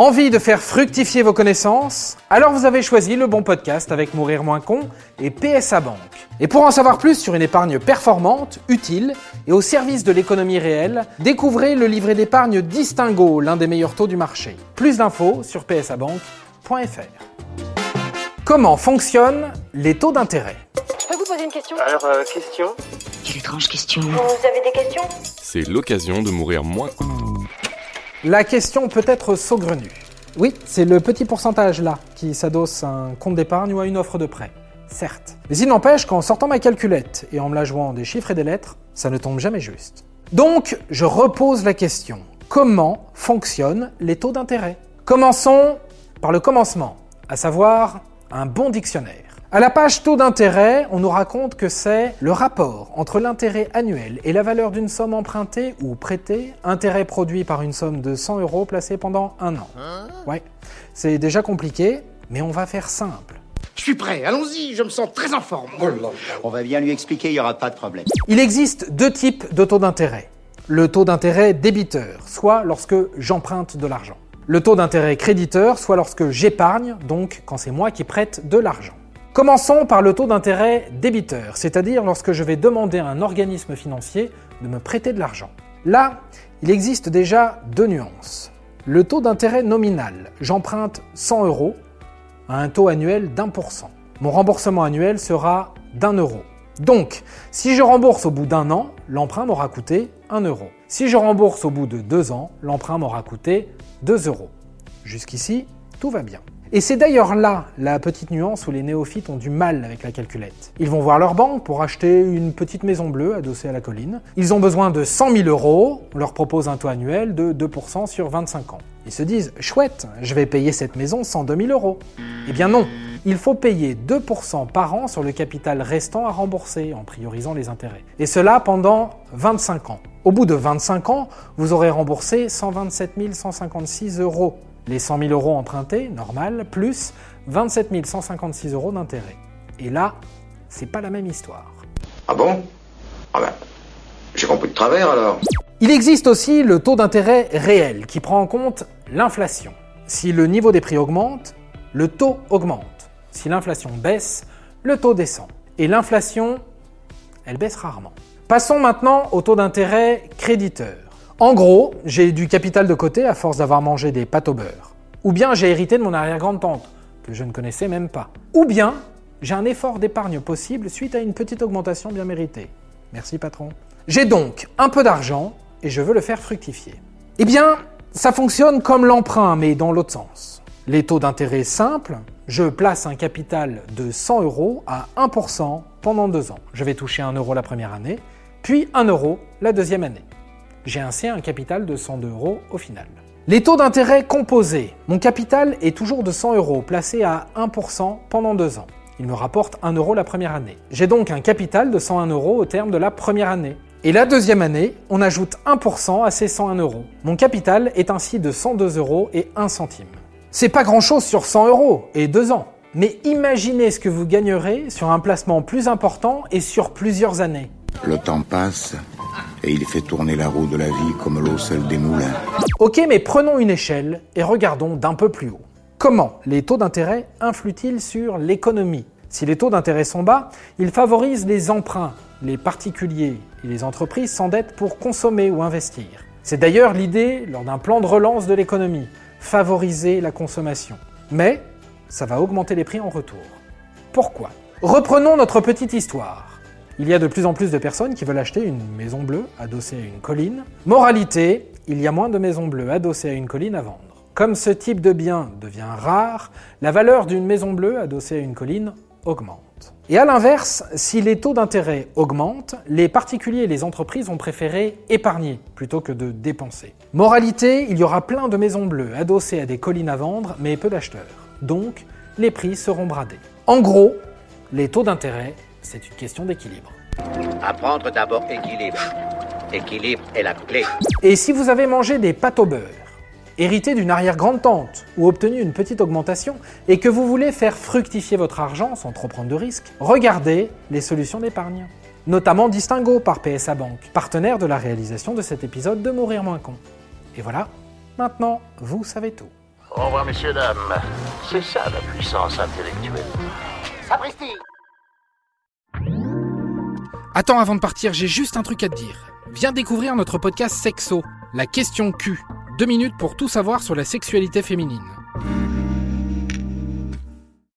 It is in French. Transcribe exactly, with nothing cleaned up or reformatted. Envie de faire fructifier vos connaissances? Alors vous avez choisi le bon podcast avec Mourir Moins Con et P S A Banque. Et pour en savoir plus sur une épargne performante, utile et au service de l'économie réelle, découvrez le livret d'épargne Distingo, l'un des meilleurs taux du marché. Plus d'infos sur p s a banque point f r. Comment fonctionnent les taux d'intérêt? Je peux vous poser une question? Alors, euh, question? Quelle étrange question? Vous avez des questions? C'est l'occasion de mourir moins con. La question peut être saugrenue. Oui, c'est le petit pourcentage là qui s'adosse à un compte d'épargne ou à une offre de prêt, certes. Mais il n'empêche qu'en sortant ma calculette et en me la jouant des chiffres et des lettres, ça ne tombe jamais juste. Donc, je repose la question. Comment fonctionnent les taux d'intérêt? Commençons par le commencement, à savoir un bon dictionnaire. À la page taux d'intérêt, on nous raconte que c'est le rapport entre l'intérêt annuel et la valeur d'une somme empruntée ou prêtée, intérêt produit par une somme de cent euros placée pendant un an. Ouais, c'est déjà compliqué, mais on va faire simple. Je suis prêt, allons-y, je me sens très en forme. On va bien lui expliquer, il n'y aura pas de problème. Il existe deux types de taux d'intérêt. Le taux d'intérêt débiteur, soit lorsque j'emprunte de l'argent. Le taux d'intérêt créditeur, soit lorsque j'épargne, donc quand c'est moi qui prête de l'argent. Commençons par le taux d'intérêt débiteur, c'est-à-dire lorsque je vais demander à un organisme financier de me prêter de l'argent. Là, il existe déjà deux nuances. Le taux d'intérêt nominal, j'emprunte cent euros à un taux annuel d'un pour cent. Mon remboursement annuel sera d'un euro. Donc, si je rembourse au bout d'un an, l'emprunt m'aura coûté un euro. Si je rembourse au bout de deux ans, l'emprunt m'aura coûté deux euros. Jusqu'ici, tout va bien. Et c'est d'ailleurs là la petite nuance où les néophytes ont du mal avec la calculette. Ils vont voir leur banque pour acheter une petite maison bleue adossée à la colline. Ils ont besoin de cent mille euros, on leur propose un taux annuel de deux pour cent sur vingt-cinq ans. Ils se disent « Chouette, je vais payer cette maison cent deux mille euros ». Eh bien non, il faut payer deux pour cent par an sur le capital restant à rembourser en priorisant les intérêts. Et cela pendant vingt-cinq ans. Au bout de vingt-cinq ans, vous aurez remboursé cent vingt-sept mille cent cinquante-six euros. Les cent mille euros empruntés, normal, plus vingt-sept mille cent cinquante-six euros d'intérêt. Et là, c'est pas la même histoire. Ah bon? Ah ben, j'ai compris de travers alors. Il existe aussi le taux d'intérêt réel qui prend en compte l'inflation. Si le niveau des prix augmente, le taux augmente. Si l'inflation baisse, le taux descend. Et l'inflation, elle baisse rarement. Passons maintenant au taux d'intérêt créditeur. En gros, j'ai du capital de côté à force d'avoir mangé des pâtes au beurre. Ou bien j'ai hérité de mon arrière-grand-tante, que je ne connaissais même pas. Ou bien j'ai un effort d'épargne possible suite à une petite augmentation bien méritée. Merci patron. J'ai donc un peu d'argent et je veux le faire fructifier. Eh bien, ça fonctionne comme l'emprunt, mais dans l'autre sens. Les taux d'intérêt simples, je place un capital de cent euros à un pour cent pendant deux ans. Je vais toucher un euro la première année, puis un euro la deuxième année. J'ai ainsi un capital de cent deux euros au final. Les taux d'intérêt composés. Mon capital est toujours de cent euros, placé à un pour cent pendant deux ans. Il me rapporte un euro la première année. J'ai donc un capital de cent un euros au terme de la première année. Et la deuxième année, on ajoute un pour cent à ces cent un euros. Mon capital est ainsi de cent deux euros et un centime. C'est pas grand-chose sur cent euros et deux ans. Mais imaginez ce que vous gagnerez sur un placement plus important et sur plusieurs années. Le temps passe. Et il fait tourner la roue de la vie comme l'eau celle des moulins. Ok, mais prenons une échelle et regardons d'un peu plus haut. Comment les taux d'intérêt influent-ils sur l'économie? Si les taux d'intérêt sont bas, ils favorisent les emprunts. Les particuliers et les entreprises s'endettent pour consommer ou investir. C'est d'ailleurs l'idée lors d'un plan de relance de l'économie, favoriser la consommation. Mais ça va augmenter les prix en retour. Pourquoi? Reprenons notre petite histoire. Il y a de plus en plus de personnes qui veulent acheter une maison bleue adossée à une colline. Moralité, il y a moins de maisons bleues adossées à une colline à vendre. Comme ce type de bien devient rare, la valeur d'une maison bleue adossée à une colline augmente. Et à l'inverse, si les taux d'intérêt augmentent, les particuliers et les entreprises ont préféré épargner plutôt que de dépenser. Moralité, il y aura plein de maisons bleues adossées à des collines à vendre, mais peu d'acheteurs. Donc, les prix seront bradés. En gros, les taux d'intérêt, c'est une question d'équilibre. Apprendre d'abord équilibre. Équilibre est la clé. Et si vous avez mangé des pâtes au beurre, hérité d'une arrière-grand-tante ou obtenu une petite augmentation et que vous voulez faire fructifier votre argent sans trop prendre de risques, regardez les solutions d'épargne. Notamment Distingo par P S A Banque, partenaire de la réalisation de cet épisode de Mourir Moins Con. Et voilà, maintenant vous savez tout. Au revoir, messieurs, dames. C'est ça, la puissance intellectuelle. Sapristi! Attends, avant de partir, j'ai juste un truc à te dire. Viens découvrir notre podcast Sexo, la question Q. Deux minutes pour tout savoir sur la sexualité féminine.